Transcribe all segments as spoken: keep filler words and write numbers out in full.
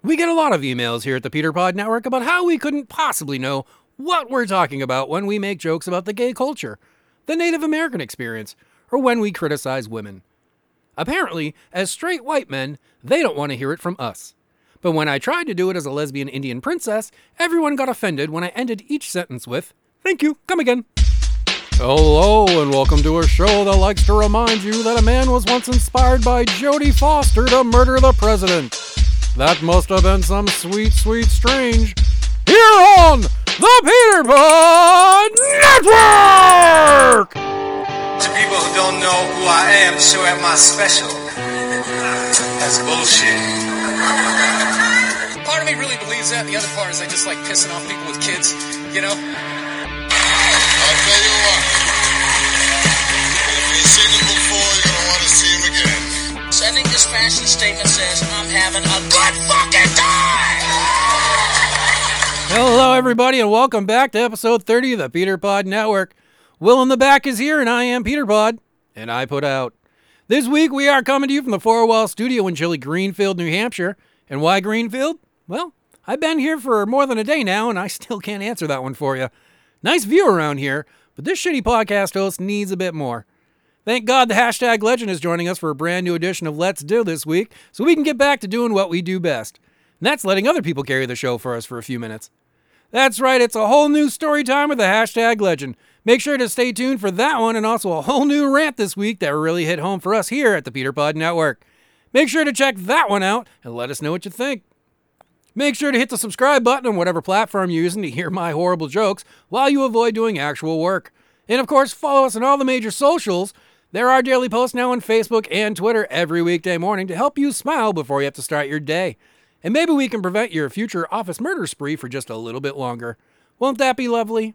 We get a lot of emails here at the Peter Pod Network about how we couldn't possibly know what we're talking about when we make jokes about the gay culture, the Native American experience, or when we criticize women. Apparently, as straight white men, they don't want to hear it from us. But when I tried to do it as a lesbian Indian princess, everyone got offended when I ended each sentence with, "Thank you, come again." Hello, and welcome to a show that likes to remind you that a man was once inspired by Jodie Foster to murder the president. That must have been some sweet, sweet strange. Here on the Peter Pod Network! To people who don't know who I am, show up my special. That's bullshit. Part of me really believes that. The other part is I just like pissing off people with kids, you know? I'll tell you what. If you see them before, you're going to want to see them again. Sending this fashion statement says, I'm having a good fucking time! Hello, everybody, and welcome back to episode thirty of the Peter Pod Network. Will in the Back is here, and I am Peter Pod, and I put out. This week, we are coming to you from the Four Wall Studio in chilly Greenfield, New Hampshire. And why Greenfield? Well, I've been here for more than a day now, and I still can't answer that one for you. Nice view around here, but this shitty podcast host needs a bit more. Thank God the hashtag legend is joining us for a brand new edition of Let's Do this week, so we can get back to doing what we do best. And that's letting other people carry the show for us for a few minutes. That's right, it's a whole new story time with the hashtag legend. Make sure to stay tuned for that one, and also a whole new rant this week that really hit home for us here at the Peter Pod Network. Make sure to check that one out, and let us know what you think. Make sure to hit the subscribe button on whatever platform you're using to hear my horrible jokes while you avoid doing actual work. And of course, follow us on all the major socials. There are daily posts now on Facebook and Twitter every weekday morning to help you smile before you have to start your day. And maybe we can prevent your future office murder spree for just a little bit longer. Won't that be lovely?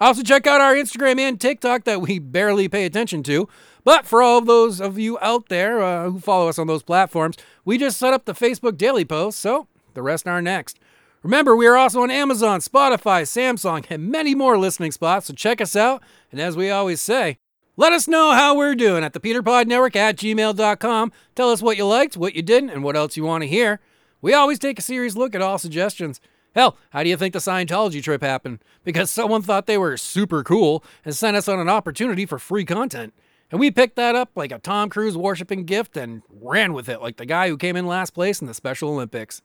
Also check out our Instagram and TikTok that we barely pay attention to. But for all of those of you out there uh, who follow us on those platforms, we just set up the Facebook daily post, so the rest are next. Remember, we are also on Amazon, Spotify, Samsung, and many more listening spots, so check us out. And as we always say, let us know how we're doing at thepeterpodnetwork at gmail dot com. Tell us what you liked, what you didn't, and what else you want to hear. We always take a serious look at all suggestions. Hell, how do you think the Scientology trip happened? Because someone thought they were super cool and sent us on an opportunity for free content. And we picked that up like a Tom Cruise worshiping gift and ran with it like the guy who came in last place in the Special Olympics.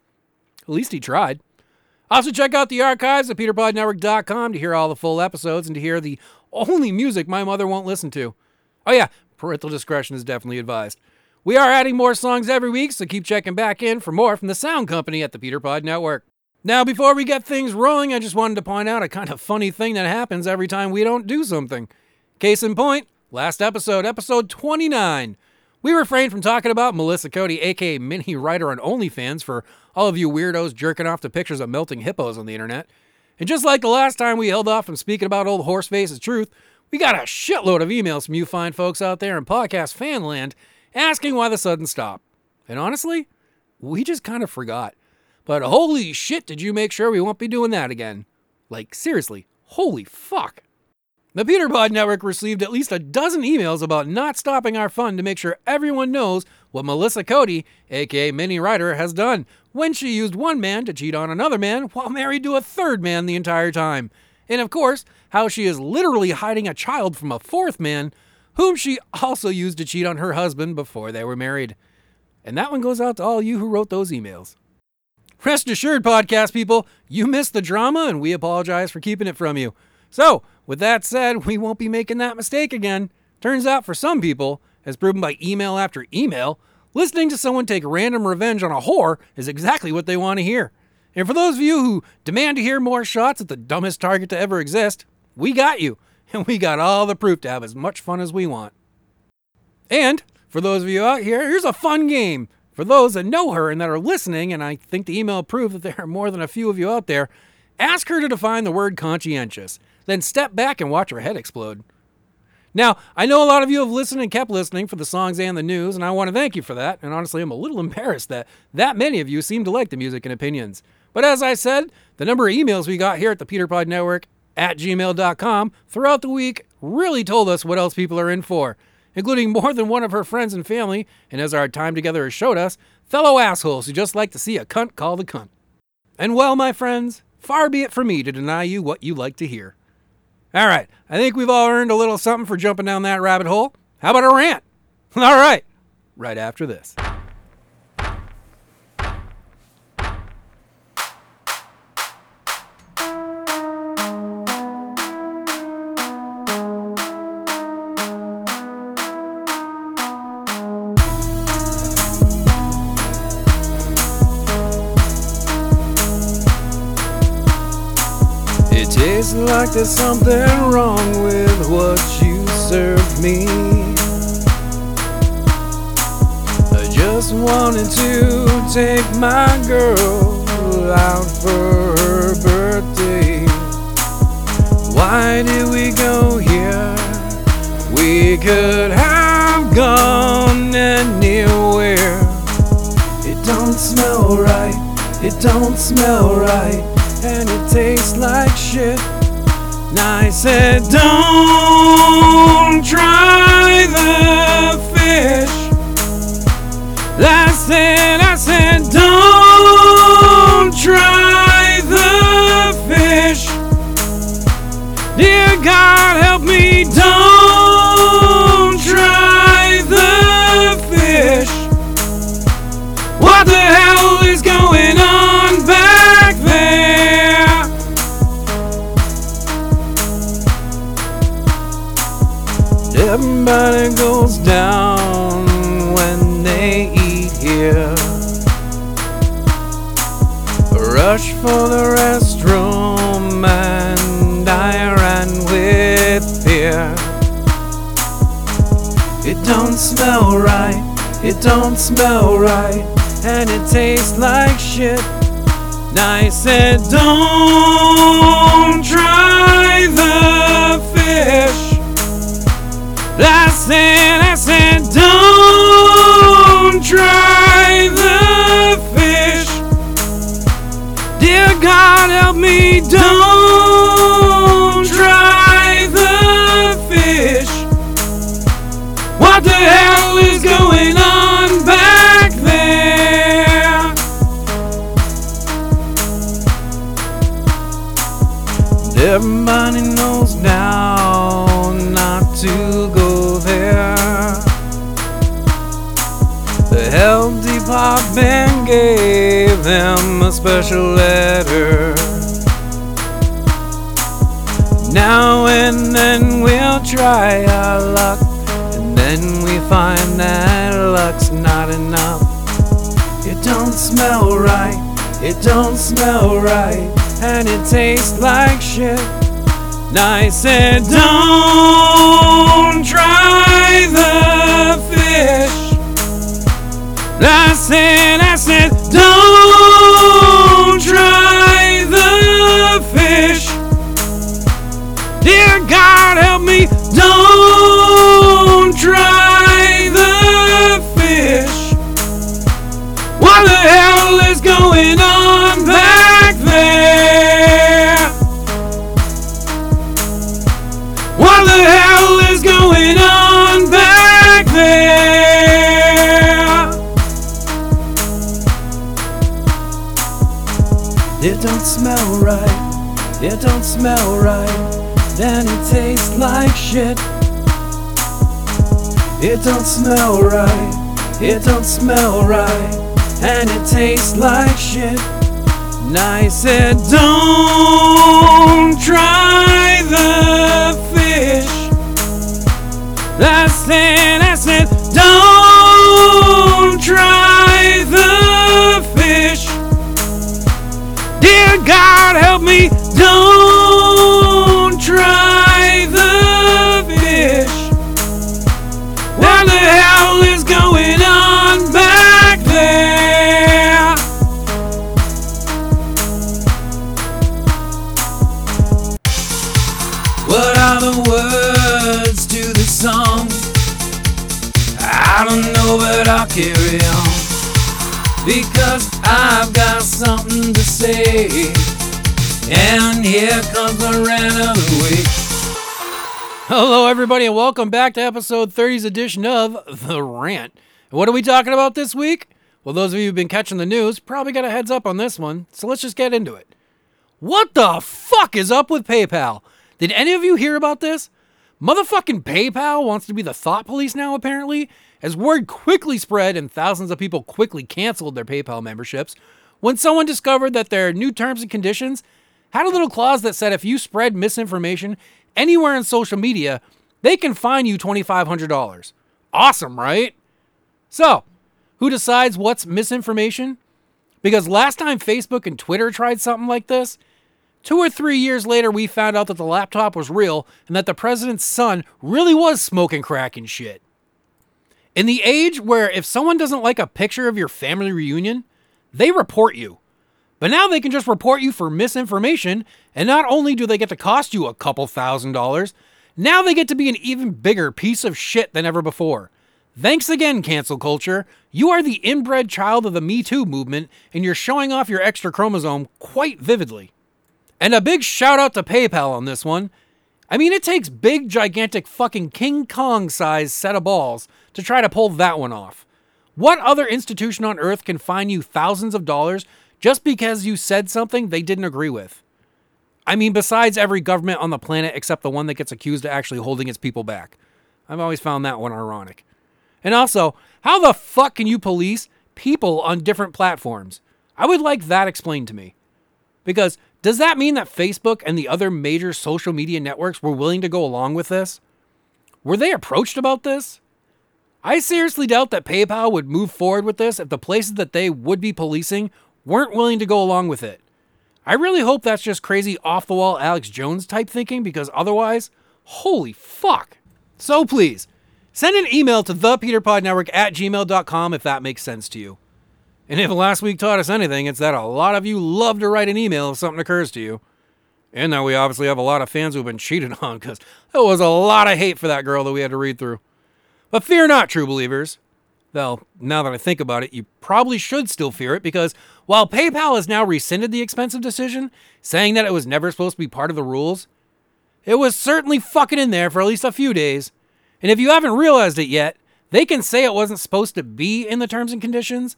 At least he tried. Also check out the archives at peter pod network dot com to hear all the full episodes and to hear the only music my mother won't listen to. Oh yeah, parental discretion is definitely advised. We are adding more songs every week, so keep checking back in for more from the sound company at the Peter Pod Network. Now, before we get things rolling, I just wanted to point out a kind of funny thing that happens every time we don't do something. Case in point, last episode, episode twenty-nine, we refrained from talking about Melissa Cody, aka Minnie Rider on OnlyFans, for all of you weirdos jerking off to pictures of melting hippos on the internet. And just like the last time we held off from speaking about old Horseface's truth, we got a shitload of emails from you fine folks out there in podcast fan land asking why the sudden stop. And honestly, we just kind of forgot. But holy shit, did you make sure we won't be doing that again. Like, seriously, holy fuck. The Peter Pod Network received at least a dozen emails about not stopping our fun to make sure everyone knows what Melissa Cody, aka Minnie Rider, has done when she used one man to cheat on another man while married to a third man the entire time. And of course, how she is literally hiding a child from a fourth man, whom she also used to cheat on her husband before they were married. And that one goes out to all you who wrote those emails. Rest assured, podcast people, you missed the drama, and we apologize for keeping it from you. So, with that said, we won't be making that mistake again. Turns out for some people, as proven by email after email, listening to someone take random revenge on a whore is exactly what they want to hear. And for those of you who demand to hear more shots at the dumbest target to ever exist, we got you, and we got all the proof to have as much fun as we want. And for those of you out here, here's a fun game. For those that know her and that are listening, and I think the email proved that there are more than a few of you out there, ask her to define the word conscientious, then step back and watch her head explode. Now, I know a lot of you have listened and kept listening for the songs and the news, and I want to thank you for that, and honestly, I'm a little embarrassed that that many of you seem to like the music and opinions. But as I said, the number of emails we got here at the Peter Pod Network at gmail dot com throughout the week really told us what else people are in for. including more than one of her friends and family, and as our time together has showed us, fellow assholes who just like to see a cunt called a cunt. And well, my friends, far be it from me to deny you what you like to hear. All right, I think we've all earned a little something for jumping down that rabbit hole. How about a rant? All right, right after this. Tastes like there's something wrong with what you served me. I just wanted to take my girl out for her birthday. Why did we go here? We could have gone anywhere. It don't smell right, it don't smell right, and it tastes like shit. And I said, don't try the fish. I said, I said, don't try the fish. Dear God, help me, don't try the fish. What the hell is going on back there? Everybody goes down when they eat here. Rush for the restroom and I ran with fear. It don't smell right, it don't smell right, and it tastes like shit. And I said, don't try the fish. I said, I said, don't try the fish. Dear God, help me, don't try the fish. What the hell is going on back there? Everybody knows now not to go. The health department gave them a special letter. Now and then we'll try our luck, and then we find that luck's not enough. It don't smell right, it don't smell right, and it tastes like shit. And I said, don't try the fish. I said, I said, don't try the fish. Dear God, help me, don't try the fish. What the hell is going on back there? What the hell is going on back there? It don't smell right, it don't smell right, and it tastes like shit. It don't smell right, it don't smell right, and it tastes like shit. And I said, don't try the fish. I said, I said, don't try the fish. Dear God, help me, don't try the fish. What the hell is going on back there? What are the words to this song? I don't know, but I'll carry on, because I've got something to say. And here comes the ran away. Hello, everybody, and welcome back to episode thirty's edition of The Rant. And what are we talking about this week? Well, those of you who've been catching the news probably got a heads up on this one, so let's just get into it. What the fuck is up with PayPal? Did any of you hear about this? Motherfucking PayPal wants to be the thought police now, apparently, as word quickly spread and thousands of people quickly canceled their PayPal memberships when someone discovered that their new terms and conditions had a little clause that said if you spread misinformation anywhere on social media, they can fine you twenty-five hundred dollars. Awesome, right? So, who decides what's misinformation? Because last time Facebook and Twitter tried something like this, two or three years later we found out that the laptop was real and that the president's son really was smoking crack and shit. In the age where if someone doesn't like a picture of your family reunion, they report you. But now they can just report you for misinformation, and not only do they get to cost you a couple thousand dollars, now they get to be an even bigger piece of shit than ever before. Thanks again, cancel culture. You are the inbred child of the Me Too movement, and you're showing off your extra chromosome quite vividly. And a big shout out to PayPal on this one. I mean, it takes big, gigantic fucking King Kong-sized set of balls to try to pull that one off. What other institution on earth can fine you thousands of dollars just because you said something they didn't agree with? I mean, besides every government on the planet except the one that gets accused of actually holding its people back. I've always found that one ironic. And also, how the fuck can you police people on different platforms? I would like that explained to me. Because does that mean that Facebook and the other major social media networks were willing to go along with this? Were they approached about this? I seriously doubt that PayPal would move forward with this if the places that they would be policing weren't willing to go along with it. I really hope that's just crazy off-the-wall Alex Jones type thinking, because otherwise, holy fuck. So please, send an email to the peter pod network at gmail dot com if that makes sense to you. And if last week taught us anything, it's that a lot of you love to write an email if something occurs to you. And that we obviously have a lot of fans who've been cheated on, because there was a lot of hate for that girl that we had to read through. But fear not, true believers. Well, now that I think about it, you probably should still fear it, because while PayPal has now rescinded the expensive decision, saying that it was never supposed to be part of the rules, it was certainly fucking in there for at least a few days. And if you haven't realized it yet, they can say it wasn't supposed to be in the terms and conditions,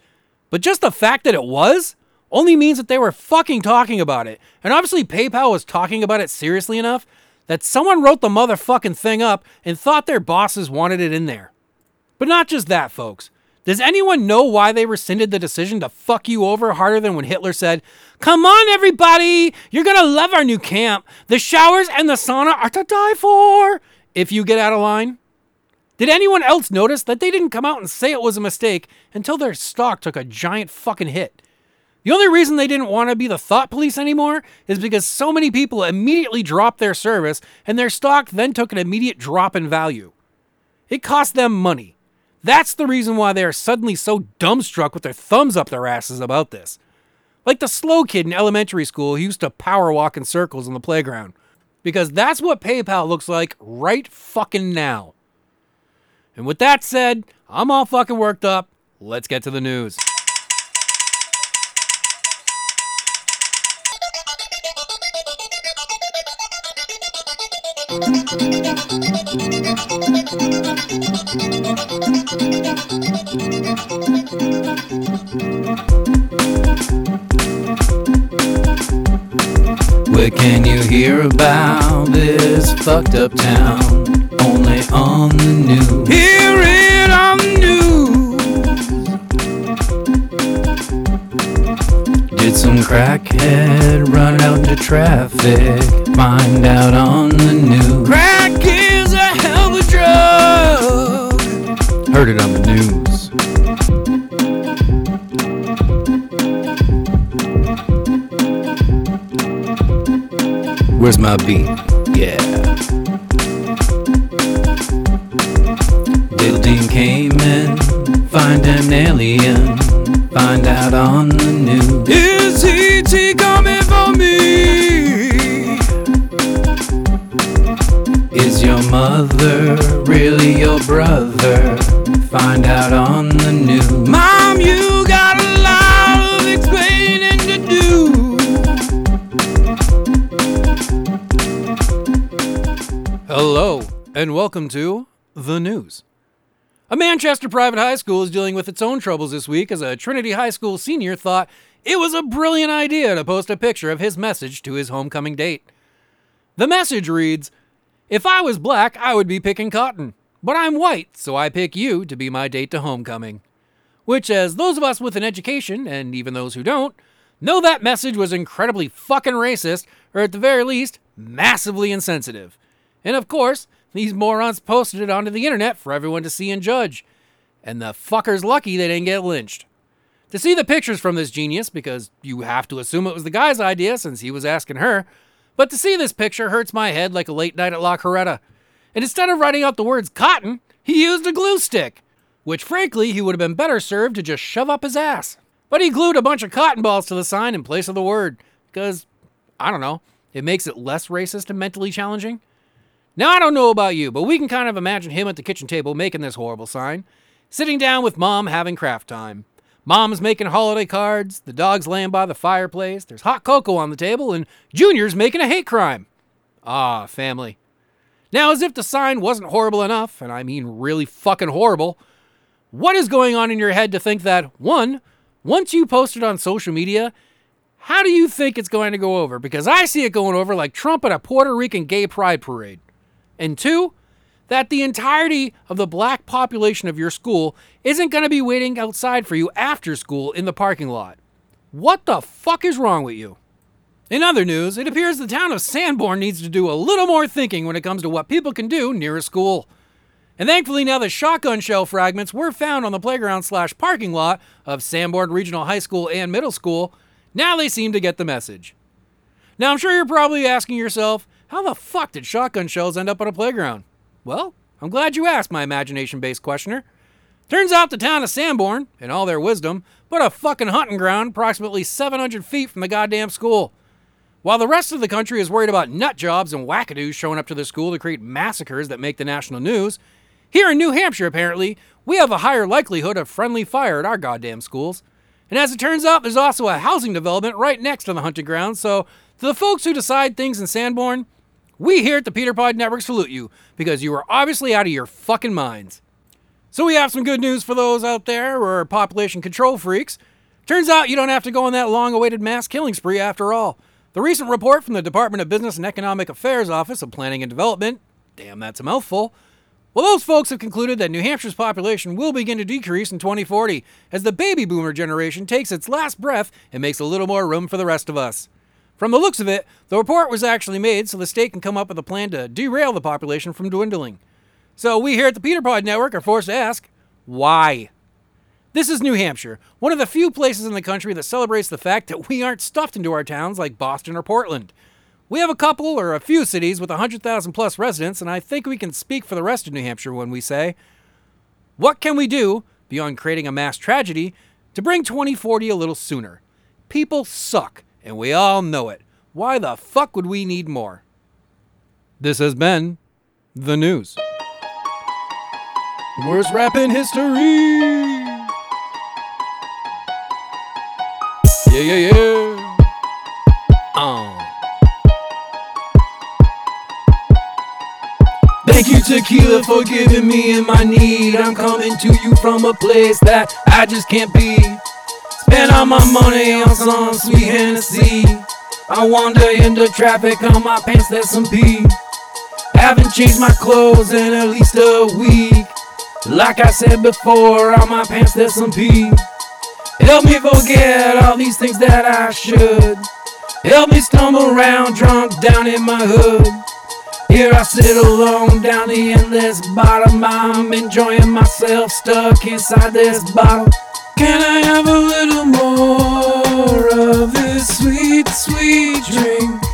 but just the fact that it was only means that they were fucking talking about it. And obviously PayPal was talking about it seriously enough that someone wrote the motherfucking thing up and thought their bosses wanted it in there. But not just that, folks. Does anyone know why they rescinded the decision to fuck you over harder than when Hitler said, "Come on, everybody, you're gonna love our new camp. The showers and the sauna are to die for if you get out of line"? Did anyone else notice that they didn't come out and say it was a mistake until their stock took a giant fucking hit? The only reason they didn't want to be the thought police anymore is because so many people immediately dropped their service and their stock then took an immediate drop in value. It cost them money. That's the reason why they are suddenly so dumbstruck with their thumbs up their asses about this. Like the slow kid in elementary school who used to power walk in circles on the playground. Because that's what PayPal looks like right fucking now. And with that said, I'm all fucking worked up. Let's get to the news. Where can you hear about this fucked up town? Only on the news. Hear it on the news. Did some crackhead run out into traffic? Find out on the news. Crack is a hell of a drug. Heard it on the news. Where's my beat? Yeah. Building came in, find an alien, find out on the news. Is E T coming for me? Is your mother really your brother? Find out on the news. Mom, you got a lot of explaining to do. Hello, and welcome to The News. A Manchester private high school is dealing with its own troubles this week as a Trinity High School senior thought it was a brilliant idea to post a picture of his message to his homecoming date. The message reads, "If I was black, I would be picking cotton, but I'm white, so I pick you to be my date to homecoming." Which, as those of us with an education, and even those who don't, know that message was incredibly fucking racist, or at the very least, massively insensitive. And of course, these morons posted it onto the internet for everyone to see and judge. And the fucker's lucky they didn't get lynched. To see the pictures from this genius, because you have to assume it was the guy's idea since he was asking her, but to see this picture hurts my head like a late night at La Carreta. And instead of writing out the words cotton, he used a glue stick. Which frankly, he would have been better served to just shove up his ass. But he glued a bunch of cotton balls to the sign in place of the word, because, I don't know, it makes it less racist and mentally challenging. Now, I don't know about you, but we can kind of imagine him at the kitchen table making this horrible sign, sitting down with Mom having craft time. Mom's making holiday cards, the dog's laying by the fireplace, there's hot cocoa on the table, and Junior's making a hate crime. Ah, family. Now, as if the sign wasn't horrible enough, and I mean really fucking horrible, what is going on in your head to think that, one, once you post it on social media, how do you think it's going to go over? Because I see it going over like Trump at a Puerto Rican gay pride parade. And two, that the entirety of the black population of your school isn't going to be waiting outside for you after school in the parking lot. What the fuck is wrong with you? In other news, it appears the town of Sanborn needs to do a little more thinking when it comes to what people can do near a school. And thankfully now the shotgun shell fragments were found on the playground slash parking lot of Sanborn Regional High School and Middle School, now they seem to get the message. Now I'm sure you're probably asking yourself, how the fuck did shotgun shells end up on a playground? Well, I'm glad you asked, my imagination-based questioner. Turns out the town of Sanborn, in all their wisdom, put a fucking hunting ground approximately seven hundred feet from the goddamn school. While the rest of the country is worried about nut jobs and wackadoos showing up to the school to create massacres that make the national news, here in New Hampshire, apparently, we have a higher likelihood of friendly fire at our goddamn schools. And as it turns out, there's also a housing development right next to the hunting ground, so to the folks who decide things in Sanborn, we here at the Peter Pod Network salute you, because you are obviously out of your fucking minds. So we have some good news for those out there who are population control freaks. Turns out you don't have to go on that long-awaited mass killing spree after all. The recent report from the Department of Business and Economic Affairs Office of Planning and Development, damn, that's a mouthful, well, those folks have concluded that New Hampshire's population will begin to decrease in twenty forty as the baby boomer generation takes its last breath and makes a little more room for the rest of us. From the looks of it, the report was actually made so the state can come up with a plan to derail the population from dwindling. So we here at the Peter Pod Network are forced to ask, why? This is New Hampshire, one of the few places in the country that celebrates the fact that we aren't stuffed into our towns like Boston or Portland. We have a couple or a few cities with one hundred thousand plus residents, and I think we can speak for the rest of New Hampshire when we say, what can we do, beyond creating a mass tragedy, to bring twenty forty a little sooner? People suck, and we all know it. Why the fuck would we need more? This has been The News. Worst rap in history! Yeah, yeah, yeah! Um. Thank you, tequila, for giving me in my need. I'm coming to you from a place that I just can't be. Spend all my money on some sweet Hennessy. I wander into traffic on my pants, that's some pee. Haven't changed my clothes in at least a week. Like I said before, on my pants, that's some pee. Help me forget all these things that I should. Help me stumble around drunk down in my hood. Here I sit alone down the endless bottom. I'm enjoying myself stuck inside this bottle. Can I have a little more of this sweet, sweet drink?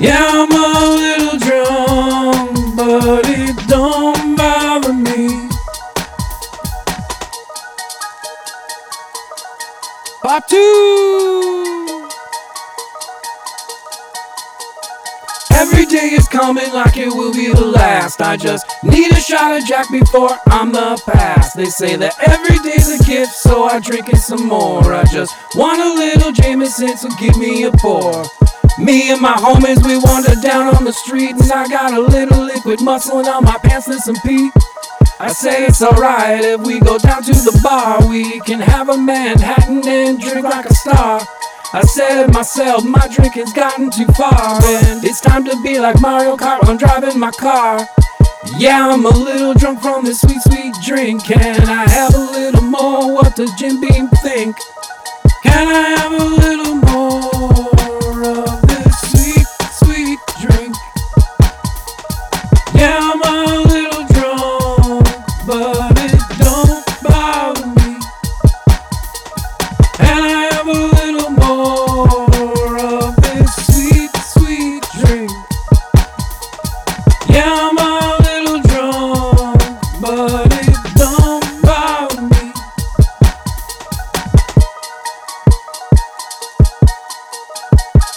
Yeah, I'm a little drunk, but it don't bother me. Pop two! Every day is coming like it will be the last. I just need a shot of Jack before I'm the past. They say that every day's a gift, so I drink it some more. I just want a little Jameson, so give me a pour. Me and my homies, we wander down on the street, and I got a little liquid muscling on my pants, listen Pete. I say it's alright if we go down to the bar, we can have a Manhattan and drink like a star. I said myself, my drinking's gotten too far, and it's time to be like Mario Kart, I'm driving my car. Yeah, I'm a little drunk from this sweet, sweet drink. Can I have a little more? What does Jim Beam think? Can I have a little more of this sweet, sweet drink? Yeah, I'm a little drunk, but it don't bother me. Can I have a little more of this sweet, sweet drink? Yeah, I'm a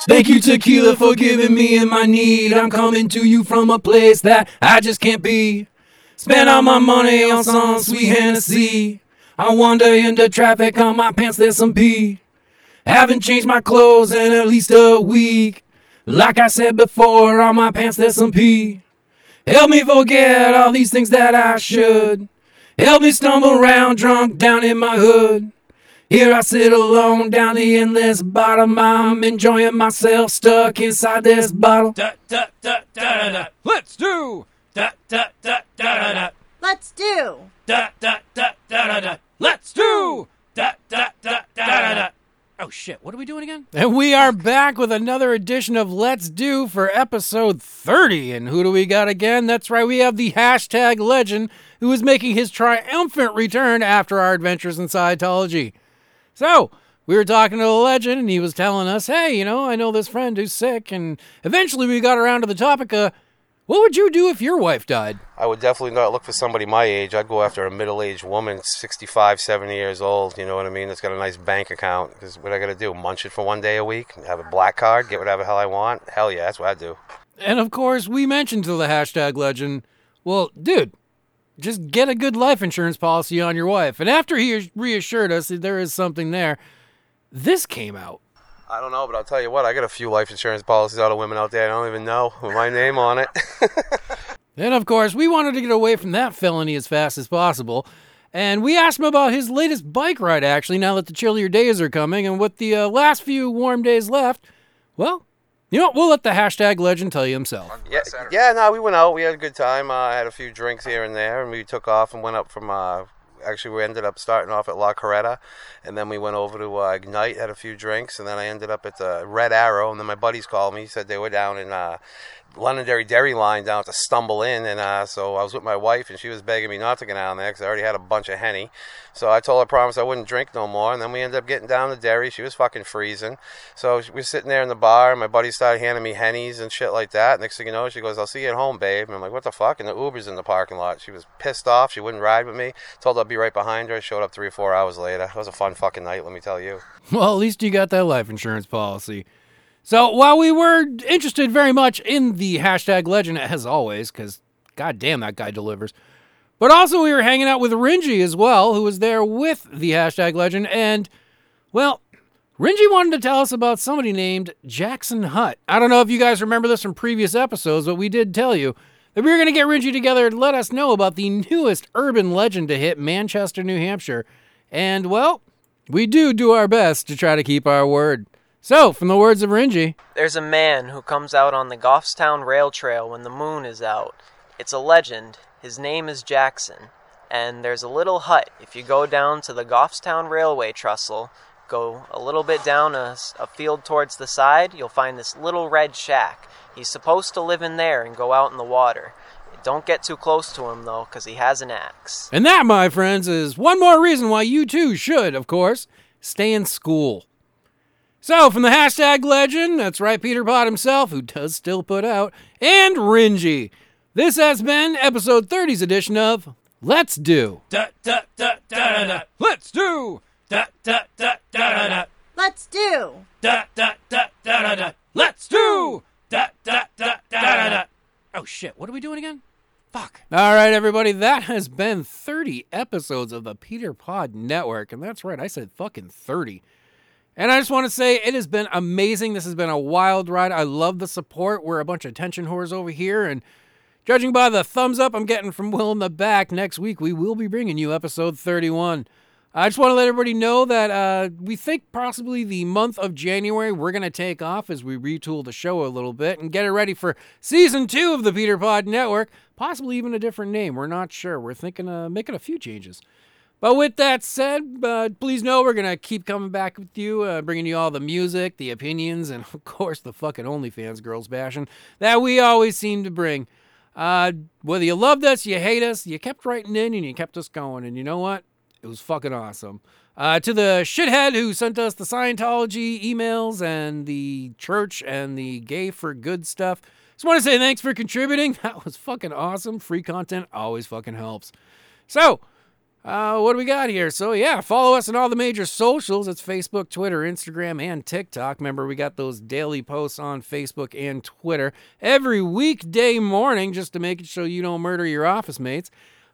Thank you, tequila, for giving me in my need. I'm coming to you from a place that I just can't be. Spend all my money on some sweet Hennessy. I wander into traffic, on my pants there's some pee. Haven't changed my clothes in at least a week. Like I said before, on my pants there's some pee. Help me forget all these things that I should. Help me stumble around drunk down in my hood. Here I sit alone down the endless bottom. I'm enjoying myself stuck inside this bottle. Da, da, da, da, da, da. Let's do. Da, da, da, da, da, da. Let's do. Da, da, da, da, da, da. Let's do. Da, da, da, da, da, da. Oh shit, what are we doing again? And we are back with another edition of Let's Do for episode thirty. And who do we got again? That's right, we have the hashtag legend who is making his triumphant return after our adventures in Scientology. So, we were talking to the legend, and he was telling us, hey, you know, I know this friend who's sick, and eventually we got around to the topic of, what would you do if your wife died? I would definitely not look for somebody my age. I'd go after a middle-aged woman, sixty-five, seventy years old, you know what I mean, that's got a nice bank account, because what I got to do, munch it for one day a week, have a black card, get whatever the hell I want? Hell yeah, that's what I'd do. And, of course, we mentioned to the hashtag legend, well, dude, just get a good life insurance policy on your wife. And after he reassured us that there is something there, this came out. I don't know, but I'll tell you what, I got a few life insurance policies out of women out there I don't even know with my name on it. And, of course, we wanted to get away from that felony as fast as possible. And we asked him about his latest bike ride, actually, now that the chillier days are coming. And with the uh, last few warm days left, well... You know, we'll let the hashtag legend tell you himself. Yeah, yeah, no, we went out. We had a good time. I uh, had a few drinks here and there, and we took off and went up from, uh, actually, we ended up starting off at La Carreta, and then we went over to uh, Ignite, had a few drinks, and then I ended up at the Red Arrow, and then my buddies called me. He said they were down in uh, Londonderry Dairy Line down to Stumble Inn, and uh, so I was with my wife, and she was begging me not to go down there because I already had a bunch of Henny. So I told her, I promised I wouldn't drink no more, and then we ended up getting down to Derry. She was fucking freezing. So we were sitting there in the bar, and my buddy started handing me Hennies and shit like that. Next thing you know, she goes, I'll see you at home, babe. And I'm like, what the fuck? And the Uber's in the parking lot. She was pissed off. She wouldn't ride with me. Told her I'd be right behind her. I showed up three or four hours later. It was a fun fucking night, let me tell you. Well, at least you got that life insurance policy. So while we were interested very much in the hashtag legend, as always, because goddamn that guy delivers, but also we were hanging out with Renji as well, who was there with the hashtag legend. And, well, Renji wanted to tell us about somebody named Jackson Hutt. I don't know if you guys remember this from previous episodes, but we did tell you that we were going to get Renji together and let us know about the newest urban legend to hit Manchester, New Hampshire. And, well, we do do our best to try to keep our word. So, from the words of Renji, there's a man who comes out on the Goffstown Rail Trail when the moon is out. It's a legend. His name is Jackson, and there's a little hut. If you go down to the Goffstown Railway trestle, go a little bit down a, a field towards the side, you'll find this little red shack. He's supposed to live in there and go out in the water. Don't get too close to him, though, because he has an axe. And that, my friends, is one more reason why you too should, of course, stay in school. So, from the hashtag legend, that's right, Peter Pod himself, who does still put out, and Renji. This has been episode thirty's edition of Let's Do. Da, da, da, da, da, da. Let's do. Da, da, da, da, da, da. Let's do. Da, da, da, da, da, da. Let's do. Da, da, da, da, da, da. Oh shit, what are we doing again? Fuck. All right, everybody, that has been thirty episodes of the Peter Pod Network. And that's right, I said fucking thirty. And I just want to say it has been amazing. This has been a wild ride. I love the support. We're a bunch of tension whores over here. And judging by the thumbs up I'm getting from Will in the back, next week we will be bringing you episode thirty-one. I just want to let everybody know that uh, we think possibly the month of January we're going to take off as we retool the show a little bit and get it ready for season two of the Peter Pod Network, possibly even a different name. We're not sure. We're thinking of making a few changes. But with that said, uh, please know we're going to keep coming back with you, uh, bringing you all the music, the opinions, and, of course, the fucking OnlyFans girls bashing that we always seem to bring. Uh, whether you loved us, you hate us, you kept writing in and you kept us going. And you know what? It was fucking awesome. Uh, to the shithead who sent us the Scientology emails and the church and the gay for good stuff, just want to say thanks for contributing. That was fucking awesome. Free content always fucking helps. So, uh, what do we got here? So, yeah, follow us on all the major socials. It's Facebook, Twitter, Instagram, and TikTok. Remember, we got those daily posts on Facebook and Twitter every weekday morning just to make it so you don't murder your office mates.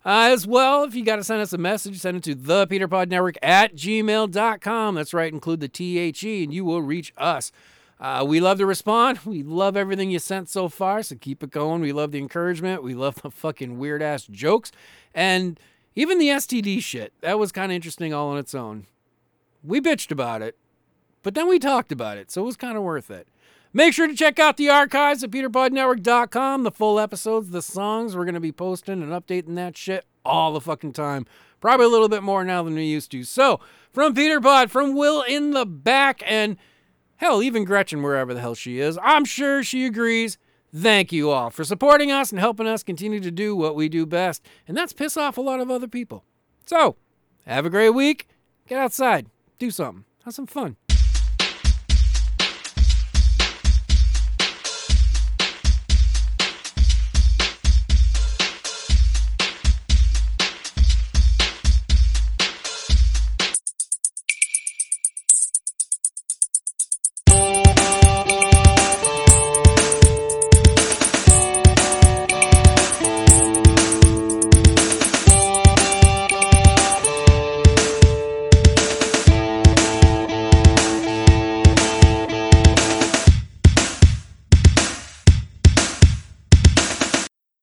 Uh, as well, if you got to send us a message, send it to the peter pod network at gmail dot com. That's right, include the T H E, and you will reach us. Uh, we love to respond. We love everything you sent so far, so keep it going. We love the encouragement. We love the fucking weird-ass jokes. And even the S T D shit, that was kind of interesting all on its own. We bitched about it, but then we talked about it, so it was kind of worth it. Make sure to check out the archives at peter pod network dot com, the full episodes, the songs. We're going to be posting and updating that shit all the fucking time. Probably a little bit more now than we used to. So, from Peter Pod, from Will in the back, and hell, even Gretchen, wherever the hell she is, I'm sure she agrees. Thank you all for supporting us and helping us continue to do what we do best, and that's piss off a lot of other people. So, have a great week. Get outside. Do something. Have some fun.